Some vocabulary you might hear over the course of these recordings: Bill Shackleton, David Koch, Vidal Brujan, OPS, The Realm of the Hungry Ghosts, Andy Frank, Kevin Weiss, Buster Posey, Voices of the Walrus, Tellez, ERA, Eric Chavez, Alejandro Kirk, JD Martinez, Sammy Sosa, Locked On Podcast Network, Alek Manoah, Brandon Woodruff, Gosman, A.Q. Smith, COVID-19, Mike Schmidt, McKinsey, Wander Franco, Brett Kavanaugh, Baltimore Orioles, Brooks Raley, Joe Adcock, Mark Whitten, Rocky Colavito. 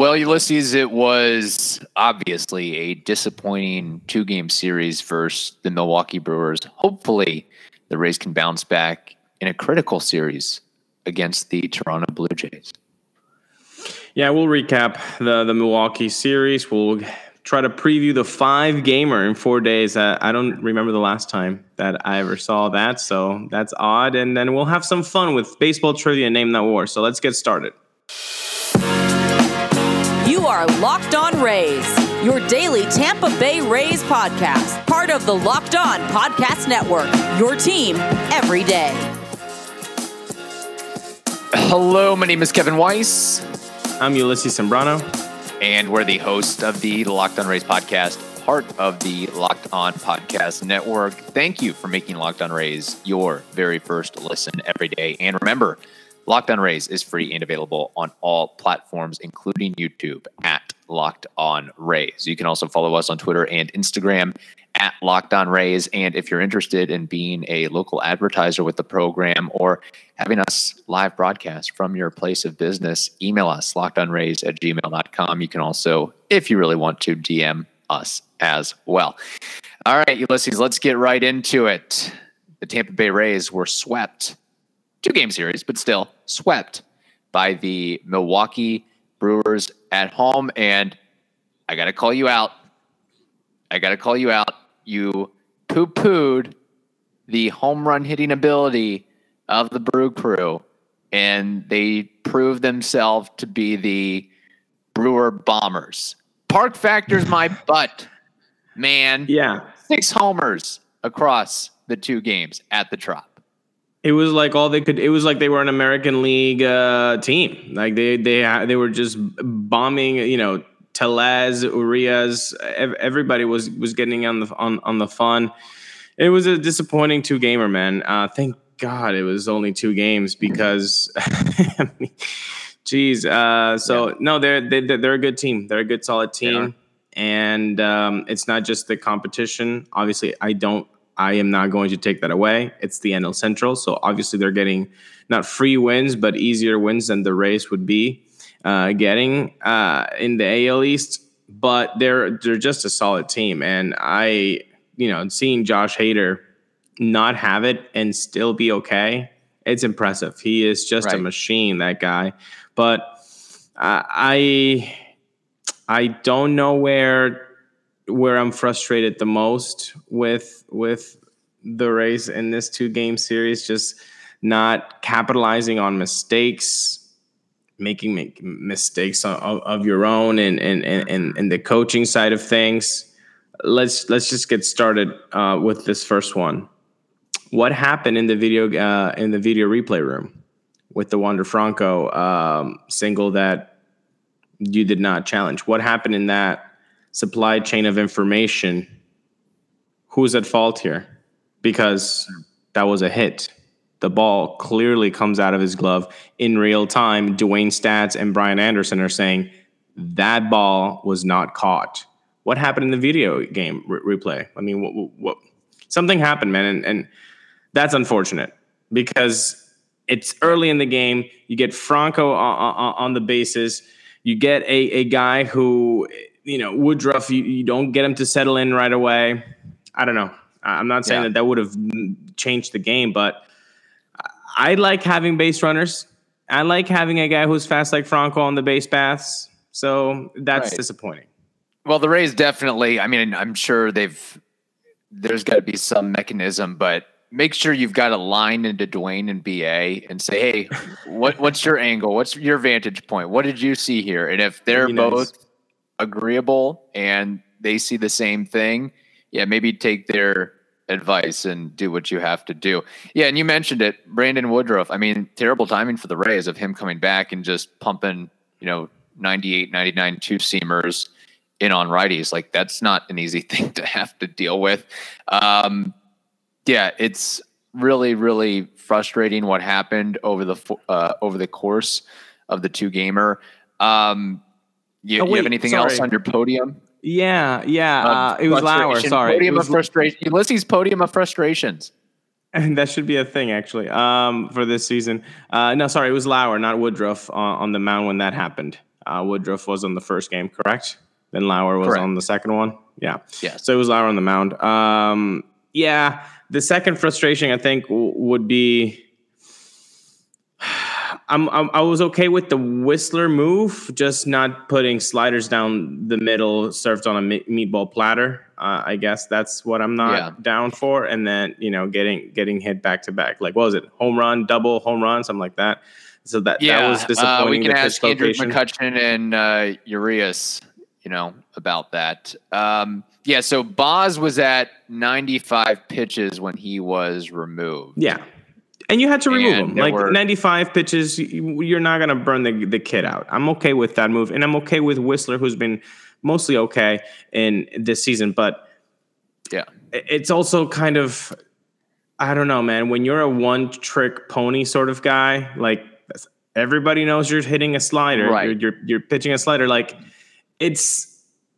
Well, Ulysses, it was obviously a disappointing two-game series versus the Milwaukee Brewers. Hopefully, the Rays can bounce back in a critical series against the Toronto Blue Jays. Yeah, we'll recap the Milwaukee series. We'll try to preview the five-gamer in 4 days. I don't remember the last time that I ever saw that, so that's odd. And then we'll have some fun with baseball trivia and Name That War. So let's get started. You are Locked On Rays, your daily Tampa Bay Rays podcast, part of the Locked On Podcast Network, your team every day. Hello, my name is Kevin Weiss. I'm Ulysses Zambrano. And we're the host of the Locked On Rays podcast, part of the Locked On Podcast Network. Thank you for making Locked On Rays your very first listen every day. And remember, Locked On Rays is free and available on all platforms, including YouTube at Locked On Rays. You can also follow us on Twitter and Instagram at Locked On Rays. And if you're interested in being a local advertiser with the program or having us live broadcast from your place of business, email us lockedonrays@gmail.com. You can also, if you really want to, DM us as well. All right, Ulysses, let's get right into it. The Tampa Bay Rays were swept. Two-game series, but still swept by the Milwaukee Brewers at home. And I got to call you out. You poo-pooed the home run hitting ability of the Brew Crew, and they proved themselves to be the Brewer Bombers. Park Factor's my butt, man. Yeah. 6 homers across the 2 games at the Trop. It was like all they could. It was like they were an American League team. Like they were just bombing. You know, Tellez, Urias, everybody was getting on the fun. It was a disappointing two gamer, man. Thank God it was only 2 games because, I mean, geez. No, they're a good team. They're a good solid team, and it's not just the competition. Obviously, I am not going to take that away. It's the NL Central, so obviously they're getting not free wins, but easier wins than the Rays would be getting in the AL East. But they're just a solid team, and I, seeing Josh Hader not have it and still be okay, it's impressive. He is just a machine, that guy. But I don't know where I'm frustrated the most with the Rays in this 2-game series, just not capitalizing on mistakes, making mistakes of your own, and the coaching side of things. Let's just get started with this first one. What happened in the video replay room with the Wander Franco single that you did not challenge? What happened in that supply chain of information? Who's at fault here? Because that was a hit. The ball clearly comes out of his glove in real time. Dwayne Stats and Brian Anderson are saying that ball was not caught. What happened in the video game replay? I mean, what? Something happened, man, and that's unfortunate because it's early in the game. You get Franco on the bases. You get a guy who, Woodruff, you don't get him to settle in right away. I don't know. I'm not saying that would have changed the game, but I like having base runners. I like having a guy who's fast like Franco on the base paths. So that's disappointing. Well, the Rays definitely, I'm sure there's got to be some mechanism, but make sure you've got a line into Dwayne and BA and say, hey, what's your angle? What's your vantage point? What did you see here? And if they're both agreeable and they see the same thing, maybe take their advice and do what you have to do. And you mentioned it, Brandon Woodruff. Terrible timing for the Rays of him coming back and just pumping 98, 99 two-seamers in on righties. Like, that's not an easy thing to have to deal with. It's really, really frustrating what happened over the course of the two-gamer. You have anything else on your podium? Yeah. It was Lauer. Sorry. Podium of frustration. Ulysses' podium of frustrations. And that should be a thing, actually, for this season. No, sorry. It was Lauer, not Woodruff, on the mound when that happened. Woodruff was on the first game, correct? Then Lauer was on the second one? Yeah. So it was Lauer on the mound. Yeah, the second frustration, I think, would be I was okay with the Whistler move, just not putting sliders down the middle served on a meatball platter. I guess that's what I'm not down for. And then, you know, getting hit back to back. Like, what was it? Home run, double, home run, something like that. So that was disappointing. We can ask Andrew McCutchen and Urias, you know, about that. So Baz was at 95 pitches when he was removed. Yeah. And you had to remove him. Like, 95 pitches, you're not going to burn the kid out. I'm okay with that move. And I'm okay with Whistler, who's been mostly okay in this season. But yeah, it's also kind of, I don't know, man. When you're a one-trick pony sort of guy, like, everybody knows you're hitting a slider. Right. You're pitching a slider. Like, it's...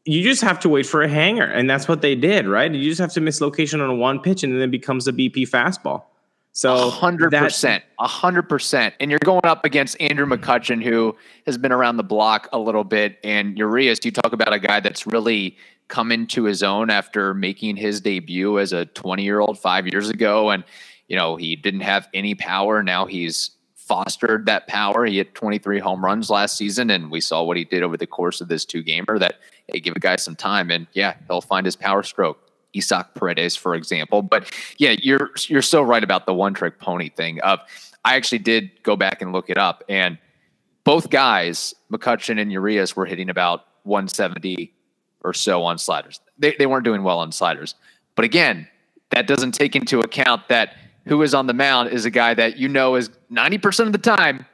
You just have to wait for a hanger, and that's what they did, right? You just have to miss location on a one pitch, and then it becomes a BP fastball. So 100%, 100%. And you're going up against Andrew McCutchen, who has been around the block a little bit, and Urias, you talk about a guy that's really come into his own after making his debut as a 20-year-old 5 years ago, and, you know, he didn't have any power. Now he's fostered that power. He hit 23 home runs last season, and we saw what he did over the course of this two-gamer. That, hey, give a guy some time, and yeah, he'll find his power stroke. Isaac Paredes, for example. But yeah, you're so right about the one-trick pony thing. I actually did go back and look it up, and both guys, McCutchen and Urias, were hitting about 170 or so on sliders. They weren't doing well on sliders. But again, that doesn't take into account that who is on the mound is a guy that, you know, is 90% of the time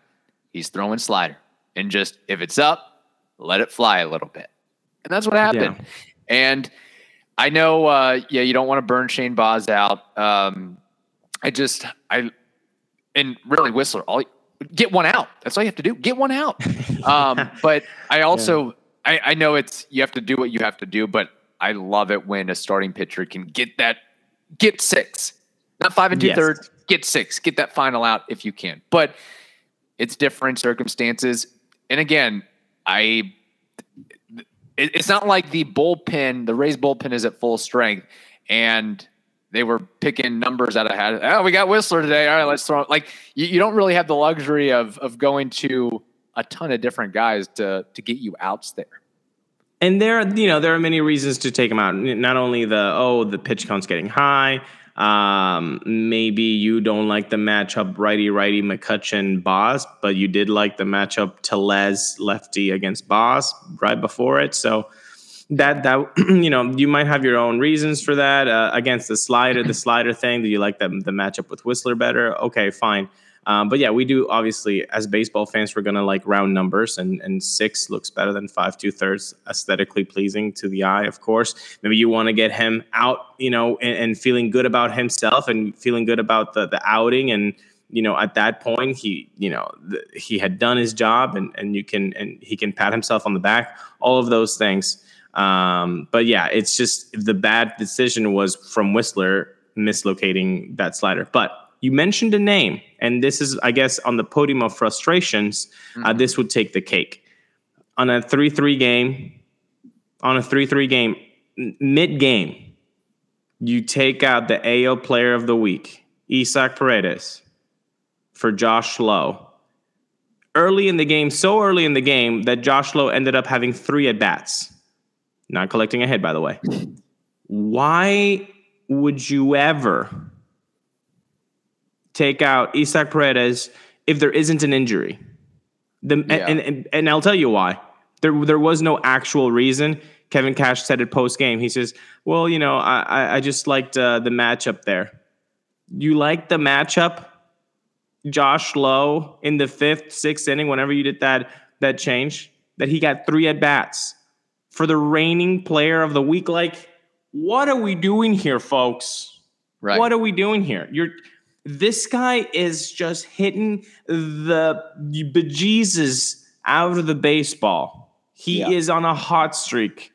he's throwing slider, and just, if it's up, let it fly a little bit. And that's what happened. Yeah. And I know, you don't want to burn Shane Baz out. And really, Whistler, get one out. That's all you have to do. Get one out. But I also, I know it's, you have to do what you have to do, but I love it when a starting pitcher can get six. Not 5 2/3, get six. Get that final out if you can. But it's different circumstances. And again, it's not like the Rays bullpen is at full strength and they were picking numbers out of hat. Oh, we got Whistler today. All right, let's throw it. Like, you don't really have the luxury of going to a ton of different guys to get you outs there. And there are many reasons to take them out. Not only the pitch count's getting high. Maybe you don't like the matchup righty-righty McCutchen-Baz, but you did like the matchup Tellez lefty against Baz right before it. So that you know, you might have your own reasons for that. Against the slider thing, do you like the matchup with Whistler better? Okay, fine. But yeah, we do, obviously, as baseball fans, we're going to like round numbers, and 6 looks better than 5 2/3, aesthetically pleasing to the eye, of course. Maybe you want to get him out, you know, and feeling good about himself and feeling good about the outing. And, you know, at that point, he, you know, he had done his job, and he can pat himself on the back, all of those things. But yeah, it's just the bad decision was from Whistler mislocating that slider. But you mentioned a name, and this is, I guess, on the podium of frustrations. This would take the cake. On a 3-3 game, mid-game, you take out the AL Player of the Week, Isaac Paredes, for Josh Lowe. Early in the game, that Josh Lowe ended up having 3 at-bats. Not collecting a hit, by the way. Why would you ever take out Isaac Paredes if there isn't an injury? And I'll tell you why. There was no actual reason. Kevin Cash said it post-game. He says, well, you know, I just liked the matchup there. You liked the matchup? Josh Lowe in the 5th, 6th inning, whenever you did that change, that he got 3 at-bats for the reigning Player of the Week. Like, what are we doing here, folks? Right. What are we doing here? This guy is just hitting the bejesus out of the baseball. He is on a hot streak.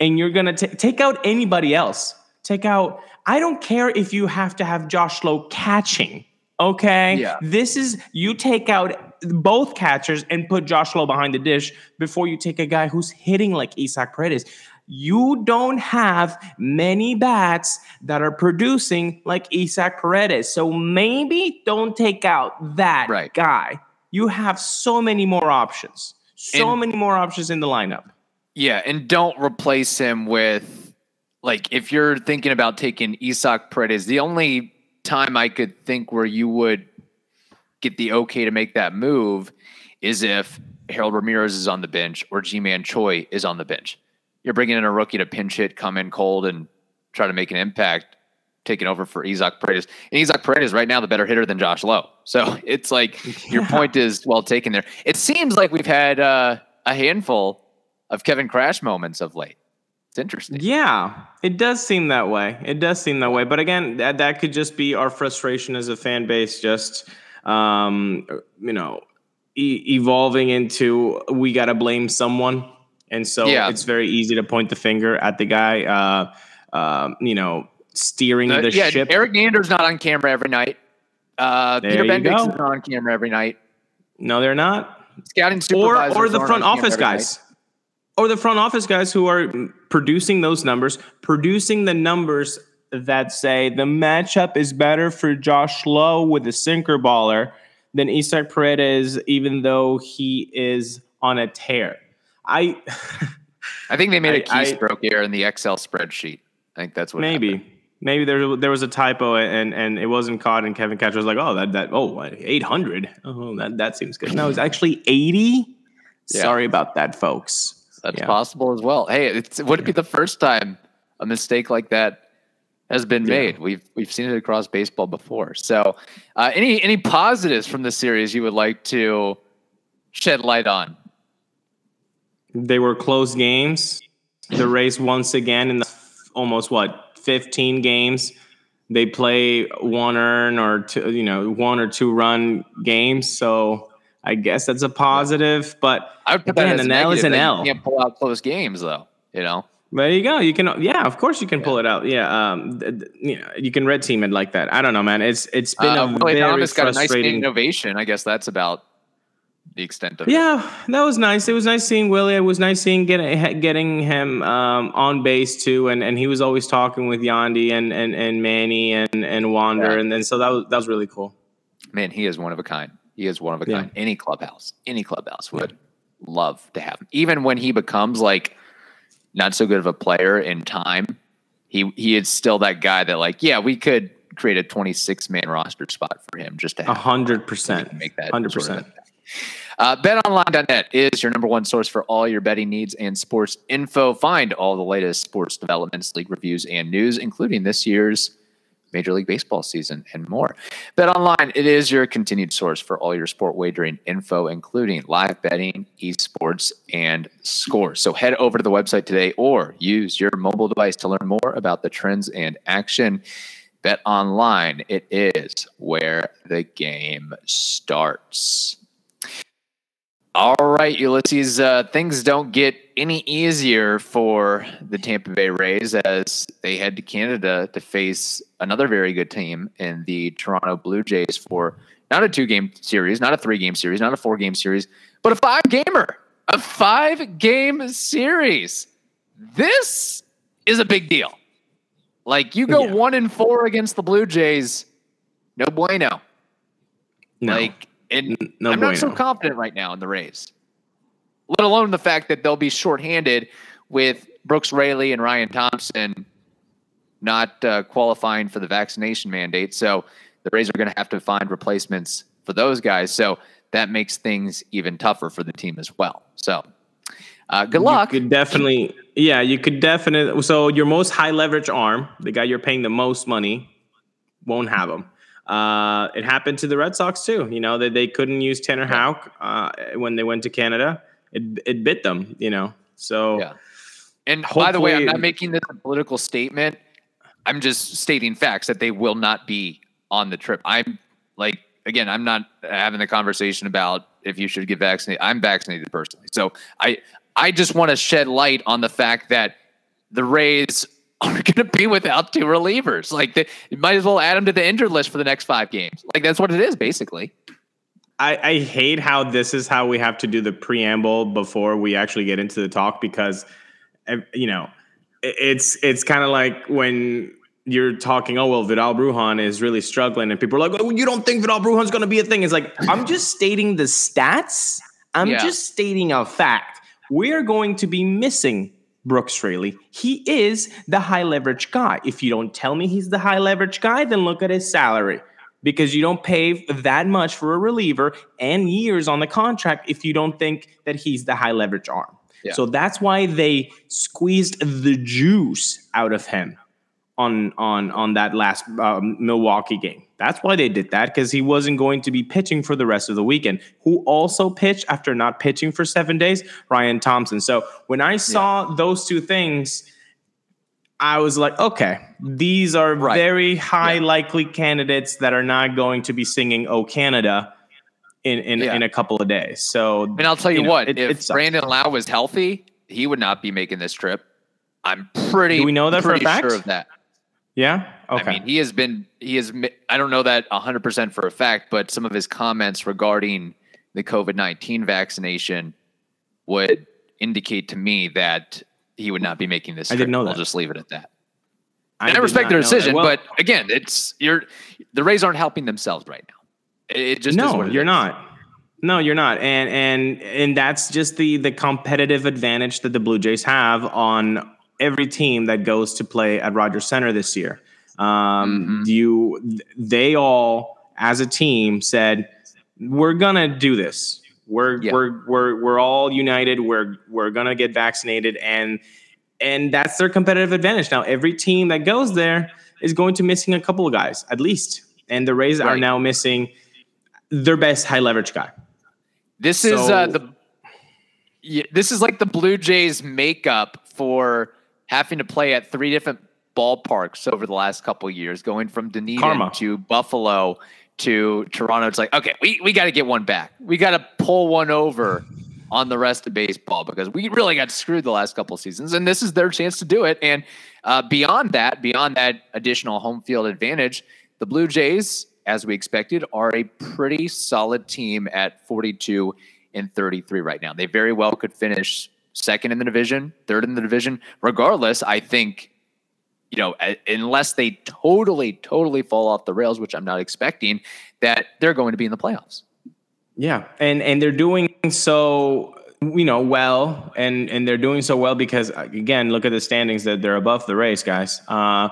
And you're going to take out anybody else. I don't care if you have to have Josh Lowe catching. Okay. Yeah. This is, you take out both catchers and put Josh Lowe behind the dish before you take a guy who's hitting like Isaac Paredes. You don't have many bats that are producing like Isaac Paredes. So maybe don't take out that guy. You have so many more options. Many more options in the lineup. Yeah, and don't replace him with, like, if you're thinking about taking Isaac Paredes, the only time I could think where you would get the okay to make that move is if Harold Ramirez is on the bench or G-Man Choi is on the bench. You're bringing in a rookie to pinch hit, come in cold, and try to make an impact, taking over for Isaac Paredes. And Isaac Paredes right now the better hitter than Josh Lowe. So it's like your point is well taken there. It seems like we've had a handful of Kevin Crash moments of late. It's interesting. Yeah, it does seem that way. It does seem that way. But again, that could just be our frustration as a fan base just, evolving into we got to blame someone. And so it's very easy to point the finger at the guy, steering the ship. Eric Nander's not on camera every night. Peter Bendix's not on camera every night. No, they're not. Scouting supervisors or the front office guys. Or the front office guys who are producing those numbers, producing the numbers that say the matchup is better for Josh Lowe with a sinker baller than Isaac Paredes, even though he is on a tear. I think they made a keystroke error in the Excel spreadsheet. I think that's what happened. Maybe there was a typo and it wasn't caught, and Kevin Catcher was like, 800. Oh, that seems good. No, it's actually 80. Yeah. Sorry about that, folks. That's possible as well. Hey, it wouldn't be the first time a mistake like that has been made. We've seen it across baseball before. So, any positives from the series you would like to shed light on? They were close games. The Rays once again in the almost 15 games they play one or two run games. So. I guess that's a positive, but I would put that as an L is an L. You can't pull out close games, though. There you go. You can, of course you can pull it out. Yeah, you can red team it like that. I don't know, man. It's been a very frustrating. Got a nice innovation. I guess that's about the extent of it. Yeah, that was nice. It was nice seeing Willie. It was nice seeing getting him on base too, and he was always talking with Yandy and Manny and Wander, and then so that was really cool. Man, he is one of a kind. He is one of a kind. Yeah. Any clubhouse would love to have him. Even when he becomes like not so good of a player in time, he is still that guy that we could create a 26-man roster spot for him just to have 100%. Make that 100%. Sort of BetOnline.net is your number one source for all your betting needs and sports info. Find all the latest sports developments, league reviews, and news, including this year's Major League Baseball season and more. BetOnline, it is your continued source for all your sport wagering info, including live betting, esports, and scores. So head over to the website today or use your mobile device to learn more about the trends and action. BetOnline, it is where the game starts. All right, Ulysses, things don't get any easier for the Tampa Bay Rays as they head to Canada to face another very good team in the Toronto Blue Jays for not a 2-game series, not a 3-game series, not a 4-game series, but a 5-gamer, a 5-game series. This is a big deal. Like, you go 1-4 against the Blue Jays, no bueno. No. I'm not so confident right now in the Rays, let alone the fact that they'll be shorthanded with Brooks Raley and Ryan Thompson not qualifying for the vaccination mandate. So the Rays are going to have to find replacements for those guys. So that makes things even tougher for the team as well. So good luck. You could definitely. So your most high leverage arm, the guy you're paying the most money, won't have him. It happened to the Red Sox too. They couldn't use Tanner Houck when they went to Canada. It bit them. So. Yeah. And by the way, I'm not making this a political statement. I'm just stating facts that they will not be on the trip. I'm not having the conversation about if you should get vaccinated. I'm vaccinated personally, so I just want to shed light on the fact that the Rays are going to be without two relievers. Like, you might as well add them to the injured list for the next 5 games. Like, that's what it is, basically. I hate how this is how we have to do the preamble before we actually get into the talk, because, you know, it's kind of like when you're talking, oh, well, Vidal Brujan is really struggling, and people are like, oh, you don't think Vidal Brujan's going to be a thing? It's like, I'm just stating the stats. I'm just stating a fact. We're going to be missing Brooks Raley. He is the high leverage guy. If you don't tell me he's the high leverage guy, then look at his salary, because you don't pay that much for a reliever and years on the contract if you don't think that he's the high leverage arm. Yeah. So that's why they squeezed the juice out of him on that last Milwaukee game. That's why they did that, because he wasn't going to be pitching for the rest of the weekend. Who also pitched after not pitching for 7 days? Ryan Thompson. So when I saw those two things, I was like, okay, these are very high likely candidates that are not going to be singing "Oh Canada" in a couple of days. So, and I'll tell you what, if Brandon Lau was healthy, he would not be making this trip. I'm pretty. Do we know that for a fact? Sure of that. Yeah. Okay. I mean, he has. I don't know that 100% for a fact, but some of his comments regarding the COVID-19 vaccination would indicate to me that he would not be making this trip. I didn't know that. I'll just leave it at that. And I respect their decision, well, but again, the Rays aren't helping themselves right now. It just no, is you're not. No, you're not. And that's just the competitive advantage that the Blue Jays have on every team that goes to play at Rogers Center this year. They all, as a team, said, we're going to do this. We're all united. We're going to get vaccinated. And that's their competitive advantage. Now, every team that goes there is going to missing a couple of guys, at least. And the Rays are now missing their best high leverage guy. This is like the Blue Jays makeup for having to play at 3 different ballparks over the last couple of years, going from Dunedin to Buffalo to Toronto. It's like, okay, we got to get one back. We got to pull one over on the rest of baseball, because we really got screwed the last couple of seasons, and this is their chance to do it. And beyond that additional home field advantage, the Blue Jays, as we expected, are a pretty solid team at 42-33 right now. They very well could finish second in the division, third in the division. Regardless, I think, you know, unless they totally fall off the rails, which I'm not expecting, that they're going to be in the playoffs. Yeah. And they're doing so, you know, well, and they're doing so well because, again, look at the standings, that they're above the Rays, guys. Alek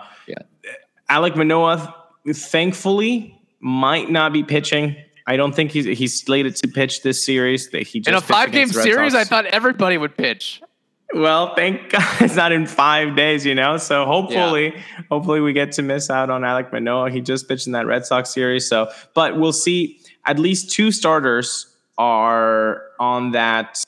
Manoah, thankfully, might not be pitching. I don't think he's slated to pitch this series. In a 5-game series, I thought everybody would pitch. Well, thank God it's not in 5 days, you know? So hopefully we get to miss out on Alek Manoah. He just pitched in that Red Sox series. So, but we'll see. At least 2 starters are on that,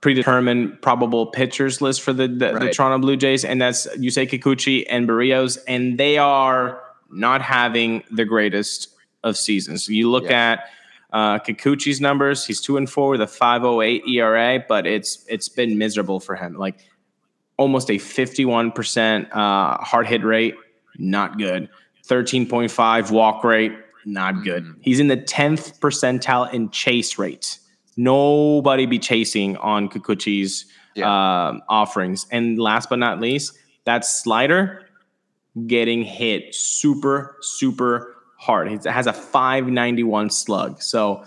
predetermined probable pitchers list for the Toronto Blue Jays. And that's Yusei Kikuchi and Barrios. And they are not having the greatest of seasons. You look at Kikuchi's numbers. He's 2-4 with a 5.08 ERA, but it's been miserable for him. Like almost a 51% hard hit rate, not good. 13.5 walk rate, not good. He's in the 10th percentile in chase rate. Nobody be chasing on Kikuchi's offerings. And last but not least, that slider getting hit super, super hard. It has a 591 slug. So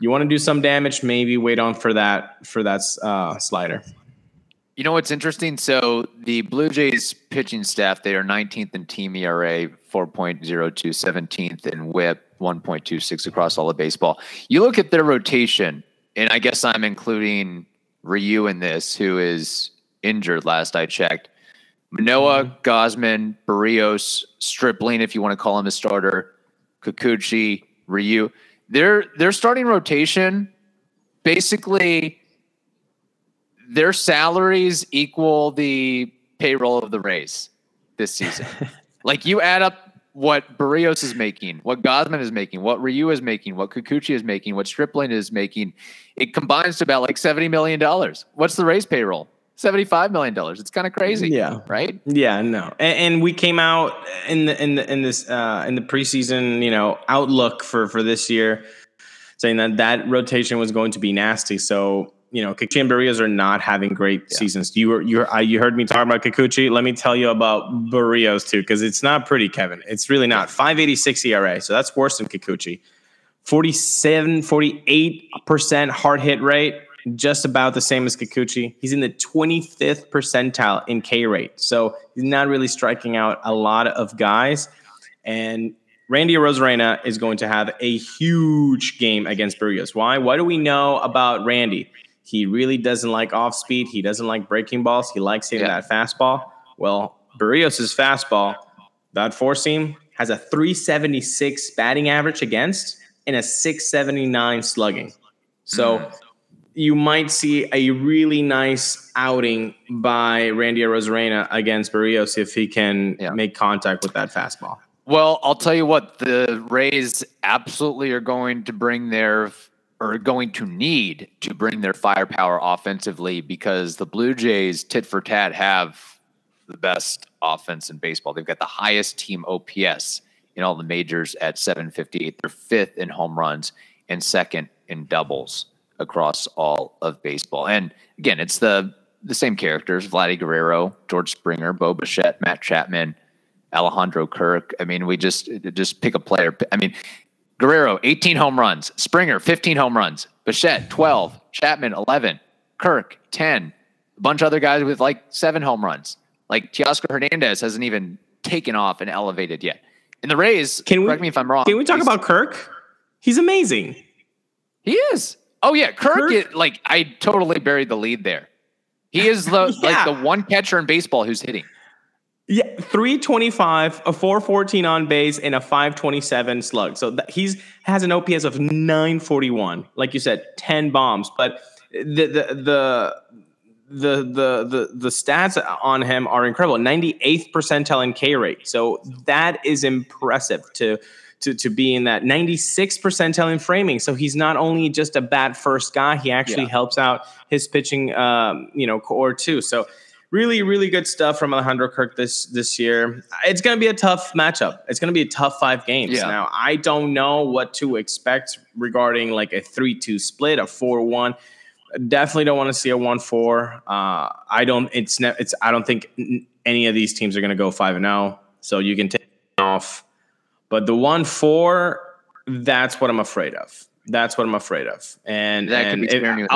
you want to do some damage, maybe wait on for that slider. You know what's interesting? So the Blue Jays pitching staff, they are 19th in team ERA, 4.02, 17th in WHIP, 1.26 across all of baseball. You look at their rotation, and I guess I'm including Ryu in this, who is injured last I checked. Manoah, Gosman, Barrios, Stripling, if you want to call him a starter, Kikuchi, Ryu. Their starting rotation, basically, their salaries equal the payroll of the Rays this season. Like, you add up what Barrios is making, what Gosman is making, what Ryu is making, what Kikuchi is making, what Stripling is making. It combines to about like $70 million. What's the Rays payroll? $75 million. It's kind of crazy. Yeah. Right. Yeah. No. And we came out in the preseason, outlook for this year, saying that rotation was going to be nasty. So, Kikuchi and Barrios are not having great seasons. You heard me talk about Kikuchi. Let me tell you about Barrios too, because it's not pretty, Kevin. It's really not. 5.86 ERA. So that's worse than Kikuchi. 48% hard hit rate. Just about the same as Kikuchi. He's in the 25th percentile in K rate. So he's not really striking out a lot of guys. And Randy Arozarena is going to have a huge game against Barrios. Why? What do we know about Randy? He really doesn't like off speed. He doesn't like breaking balls. He likes hitting that fastball. Well, Barrios' fastball, that four seam, has a 376 batting average against and a 679 slugging. So you might see a really nice outing by Randy Arozarena against Barrios if he can make contact with that fastball. Well, I'll tell you what, the Rays absolutely are going to need to bring their firepower offensively, because the Blue Jays tit for tat have the best offense in baseball. They've got the highest team OPS in all the majors at 758. They're fifth in home runs and second in doubles across all of baseball. And again, it's the same characters: Vladdy Guerrero, George Springer, Bo Bichette, Matt Chapman, Alejandro Kirk. I mean, we just pick a player. I mean, Guerrero, 18 home runs, Springer, 15 home runs, Bichette, 12, Chapman, 11, Kirk, 10, a bunch of other guys with like 7 home runs. Like Teoscar Hernandez hasn't even taken off and elevated yet. And the Rays, correct me if I'm wrong. Can we talk about Kirk? He's amazing. He is. Oh, yeah, Kirk. I totally buried the lead there. He is the one catcher in baseball who's hitting. Yeah, 325, a 414 on base, and a 527 slug. So he has an OPS of 941. Like you said, 10 bombs. But the stats on him are incredible. 98th percentile in K rate. So that is impressive to be in that 96th percentile in framing. So he's not only just a bat first guy, he actually helps out his pitching, core too. So really, really good stuff from Alejandro Kirk this year. It's going to be a tough matchup. It's going to be a tough 5 games. Yeah. Now, I don't know what to expect regarding like a 3-2 split, a 4-1. Definitely don't want to see a 1-4. I don't think any of these teams are going to go 5-0. So you can take it off. But the 1-4, that's what I'm afraid of. And that could be scaring you.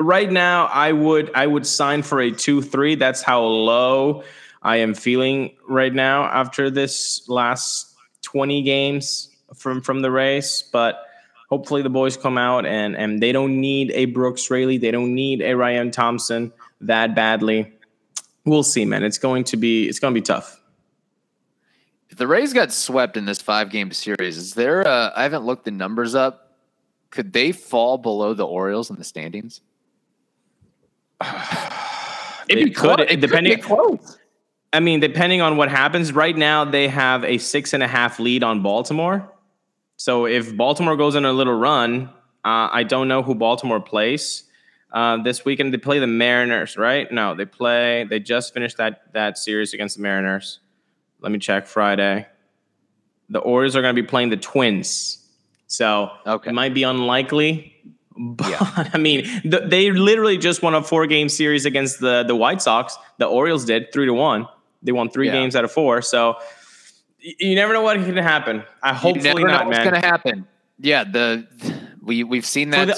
Right now, I would sign for a 2-3. That's how low I am feeling right now after this last 20 games from the race. But hopefully the boys come out and they don't need a Brooks Raley. They don't need a Ryan Thompson that badly. We'll see, man. It's going to be tough. If the Rays got swept in this 5-game series, is there I haven't looked the numbers up. Could they fall below the Orioles in the standings? It could be close. I mean, depending on what happens. Right now, they have a 6.5 lead on Baltimore. So if Baltimore goes on a little run, I don't know who Baltimore plays this weekend. They play the Mariners, right? No, they just finished that series against the Mariners. Let me check Friday. The Orioles are going to be playing the Twins. So it might be unlikely. But, I mean, they literally just won a 4-game series against the White Sox. The Orioles did 3-1. They won 3 games out of 4. So you never know what can happen. Hopefully not, man. You never know what's going to happen. Yeah, we've seen that.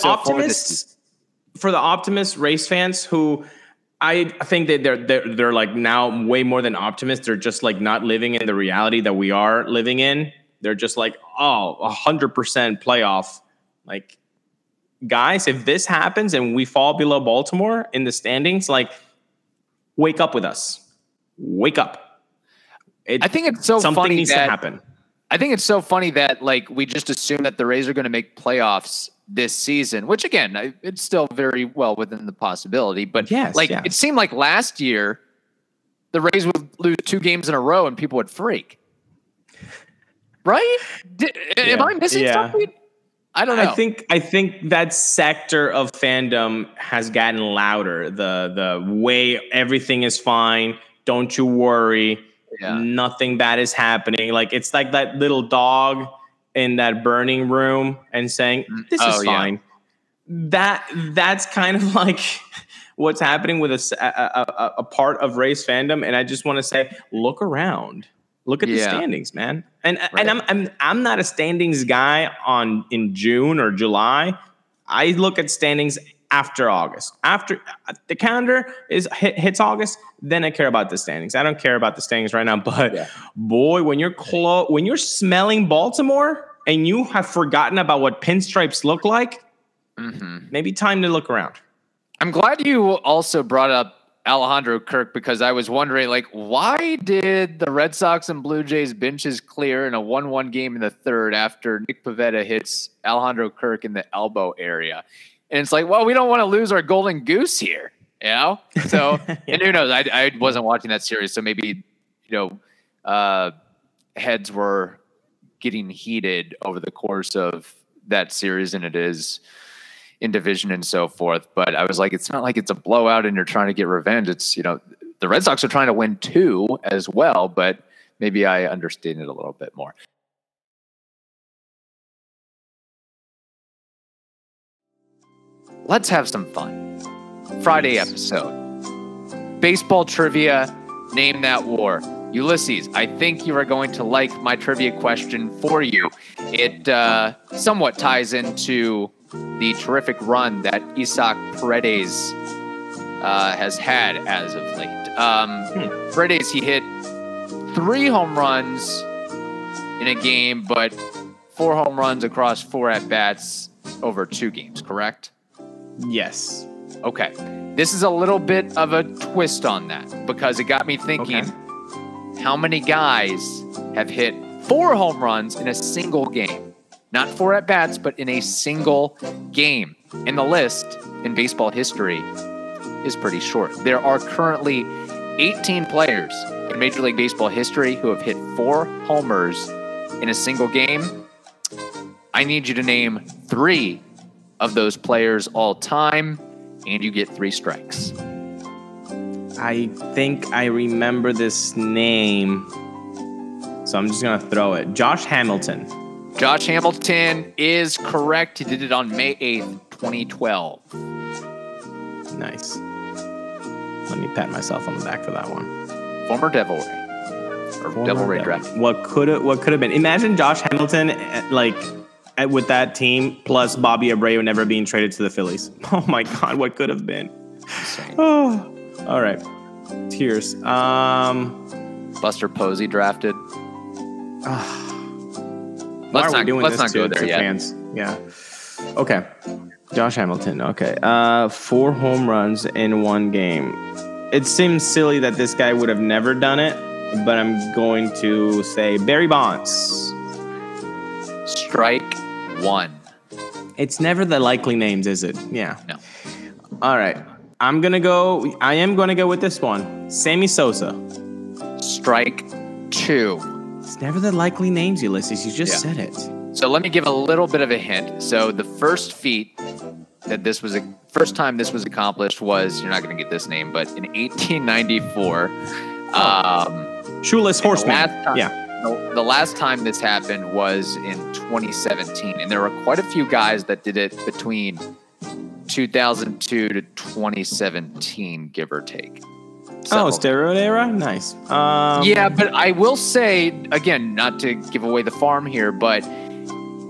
For the optimists, race fans who – I think that they're like now way more than optimists. They're just like not living in the reality that we are living in. They're just like, 100% playoff. Like, guys, if this happens and we fall below Baltimore in the standings, like, wake up with us. Wake up. I think it's so funny that like we just assume that the Rays are going to make playoffs this season, which again, it's still very well within the possibility, but it seemed like last year the Rays would lose 2 games in a row and people would freak. Right? Am I missing something? I don't know. I think that sector of fandom has gotten louder. The way everything is fine. Don't you worry. Yeah. Nothing bad is happening. Like it's like that little dog in that burning room and saying, "This is fine." Yeah. That's kind of like what's happening with a part of race fandom. And I just want to say, look around. Look at the standings, man. And I'm not a standings guy in June or July. I look at standings after August. After the calendar hits August, then I care about the standings. I don't care about the standings right now. But boy, when you're smelling Baltimore and you have forgotten about what pinstripes look like, maybe time to look around. I'm glad you also brought up Alejandro Kirk, because I was wondering, like, why did the Red Sox and Blue Jays benches clear in a 1-1 game in the third after Nick Pivetta hits Alejandro Kirk in the elbow area? And it's like, well, we don't want to lose our golden goose here, you know? So, and who knows? I wasn't watching that series, so maybe, heads were getting heated over the course of that series, and it is in division and so forth. But I was like, it's not like it's a blowout and you're trying to get revenge. It's, the Red Sox are trying to win two as well, but maybe I understand it a little bit more. Let's have some fun. Friday episode. Baseball trivia, name that war. Ulysses, I think you are going to like my trivia question for you. It somewhat ties into the terrific run that Isaac Paredes has had as of late. Paredes, he hit 3 home runs in a game, but 4 home runs across 4 at-bats over 2 games, correct? Yes. Okay. This is a little bit of a twist on that, because it got me thinking, how many guys have hit 4 home runs in a single game? Not 4 at-bats, but in a single game. And the list in baseball history is pretty short. There are currently 18 players in Major League Baseball history who have hit 4 homers in a single game. I need you to name 3 of those players all time, and you get 3 strikes. I think I remember this name, so I'm just going to throw it. Josh Hamilton. Josh Hamilton is correct. He did it on May 8th, 2012. Nice. Let me pat myself on the back for that one. Former Devil Ray. Or Devil Ray draft. What could have been? Imagine Josh Hamilton with that team plus Bobby Abreu never being traded to the Phillies. Oh my God, what could have been? Oh. All right. Tears. Buster Posey drafted. Let's not go there yet. Fans. Yeah. Okay. Josh Hamilton. Okay. 4 home runs in one game. It seems silly that this guy would have never done it, but I'm going to say Barry Bonds. Strike 1. It's never the likely names, is it? Yeah. No. All right. I am going to go with this one. Sammy Sosa. Strike 2. It's never the likely names, Ulysses. You just said it. So let me give a little bit of a hint. So the first feat that first time this was accomplished was, you're not going to get this name, but in 1894. Shoeless Horseman. The last time this happened was in 2017. And there were quite a few guys that did it between 2002 to 2017, give or take. Several. Oh, steroid era? Nice. Yeah, but I will say, again, not to give away the farm here, but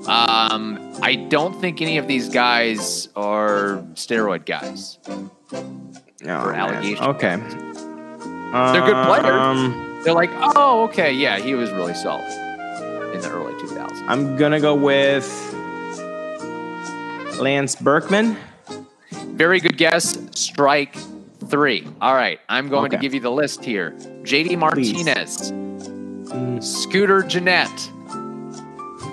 I don't think any of these guys are steroid guys. Or allegations. Okay. They're good players. They're like, oh, okay, yeah, he was really solid in the early 2000s. I'm going to go with Lance Berkman. Very good guess. Strike 3. All right, I'm going to give you the list here. JD Martinez, Scooter Gennett,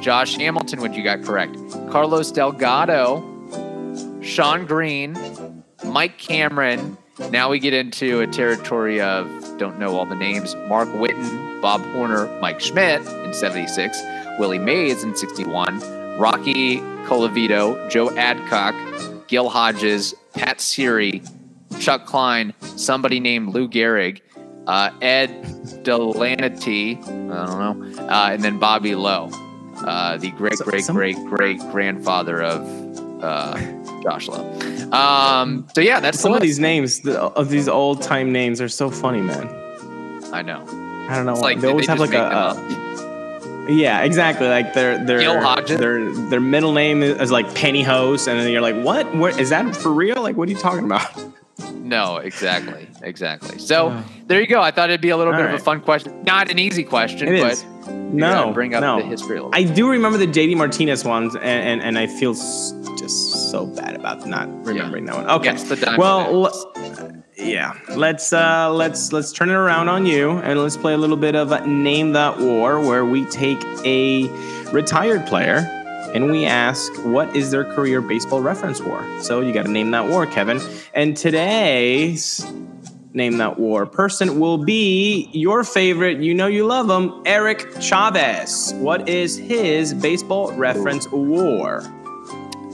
Josh Hamilton, which you got correct, Carlos Delgado, Sean Green, Mike Cameron. Now we get into a territory of, don't know all the names, Mark Whitten, Bob Horner, Mike Schmidt in 76, Willie Mays in 61, Rocky Colavito, Joe Adcock, Gil Hodges, Pat Siri, Chuck Klein, somebody named Lou Gehrig, Ed Delante, I don't know, and then Bobby Lowe, the great-great-great-great-grandfather of Josh Lowe. So, yeah, that's some of these names, of these old-time names are so funny, man. I know. I don't know. It's like, they always have like a yeah, exactly. Like their middle name is like Pennyhose, and then you're like, what? What is that for real? Like, what are you talking about? No, exactly. So there you go. I thought it'd be a little bit of a fun question, not an easy question, but no, bring up the history a little bit. I do remember the JD Martinez ones, and I feel just so bad about not remembering that one. Okay, yes, let's turn it around on you, and let's play a little bit of Name That War, where we take a retired player and we ask, what is their career baseball reference war? So you got to name that war, Kevin. And today's Name That War person will be your favorite, you know you love him, Eric Chavez. What is his baseball reference war?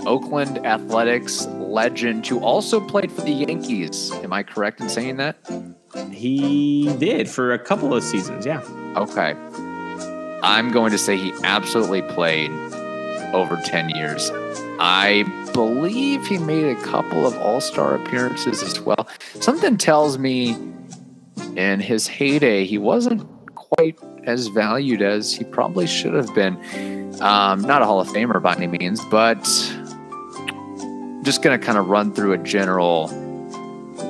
Oakland Athletics legend who also played for the Yankees. Am I correct in saying that? He did for a couple of seasons, yeah. Okay. I'm going to say he absolutely played over 10 years. I believe he made a couple of all-star appearances as well. Something tells me in his heyday, he wasn't quite as valued as he probably should have been. Not a Hall of Famer by any means, but just going to kind of run through a general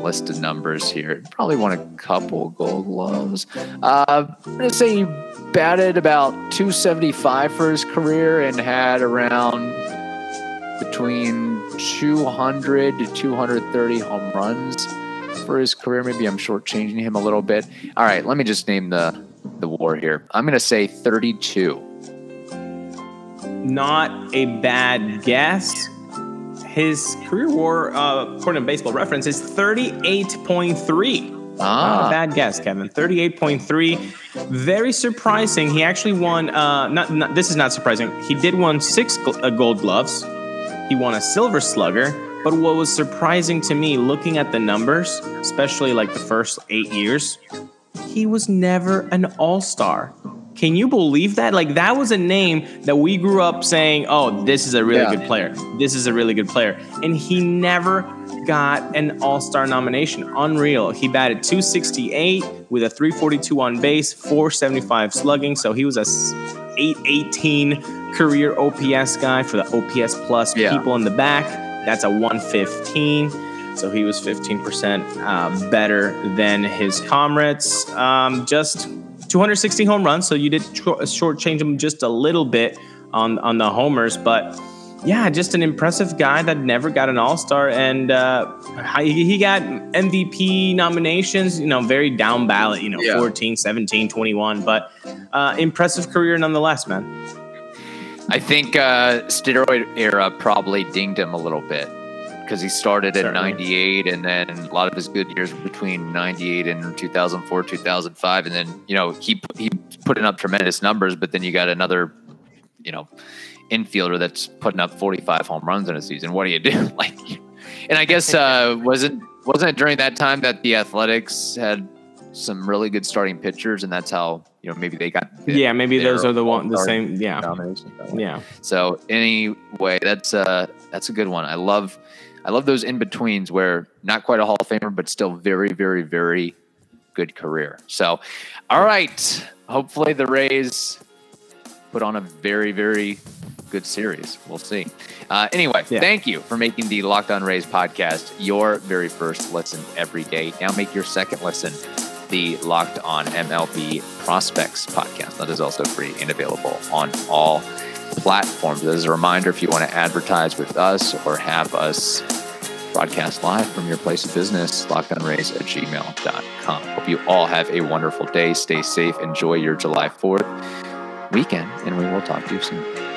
list of numbers here. Probably won a couple Gold Gloves. I'm going to say he batted about 275 for his career and had around between 200 to 230 home runs for his career. Maybe I'm shortchanging him a little bit. All right, let me just name the war here. I'm going to say 32. Not a bad guess. His career war, according to Baseball Reference, is 38.3. Not a bad guess, Kevin. 38.3. Very surprising. He actually won. This is not surprising. He did win 6 Gold Gloves. He won a Silver Slugger. But what was surprising to me, looking at the numbers, especially like the first 8 years, he was never an All-Star. Can you believe that? Like, that was a name that we grew up saying, oh, this is a really good player. This is a really good player. And he never got an all-star nomination. Unreal. He batted 268 with a 342 on base, 475 slugging. So he was a 818 career OPS guy for the OPS plus people in the back. That's a 115. So he was 15% better than his comrades. 260 home runs, so you did shortchange him just a little bit on the homers. But, yeah, just an impressive guy that never got an all-star. And he got MVP nominations, very down ballot, 14, 17, 21. But impressive career nonetheless, man. I think steroid era probably dinged him a little bit because he started at 98, and then a lot of his good years were between 98 and 2004, 2005. And then, he putting up tremendous numbers, but then you got another, infielder that's putting up 45 home runs in a season. What do you do? And I guess wasn't it during that time that the Athletics had some really good starting pitchers, and that's how, maybe they got. Maybe those are the same. Yeah. So anyway, that's a good one. I love those in-betweens where not quite a Hall of Famer, but still very, very, very good career. So, all right. Hopefully the Rays put on a very, very good series. We'll see. Anyway, thank you for making the Locked On Rays podcast your very first listen every day. Now make your second listen the Locked On MLB Prospects podcast. That is also free and available on all platforms. As a reminder, if you want to advertise with us or have us broadcast live from your place of business, lockedonrays@gmail.com. Hope you all have a wonderful day. Stay safe. Enjoy your July 4th weekend, and we will talk to you soon.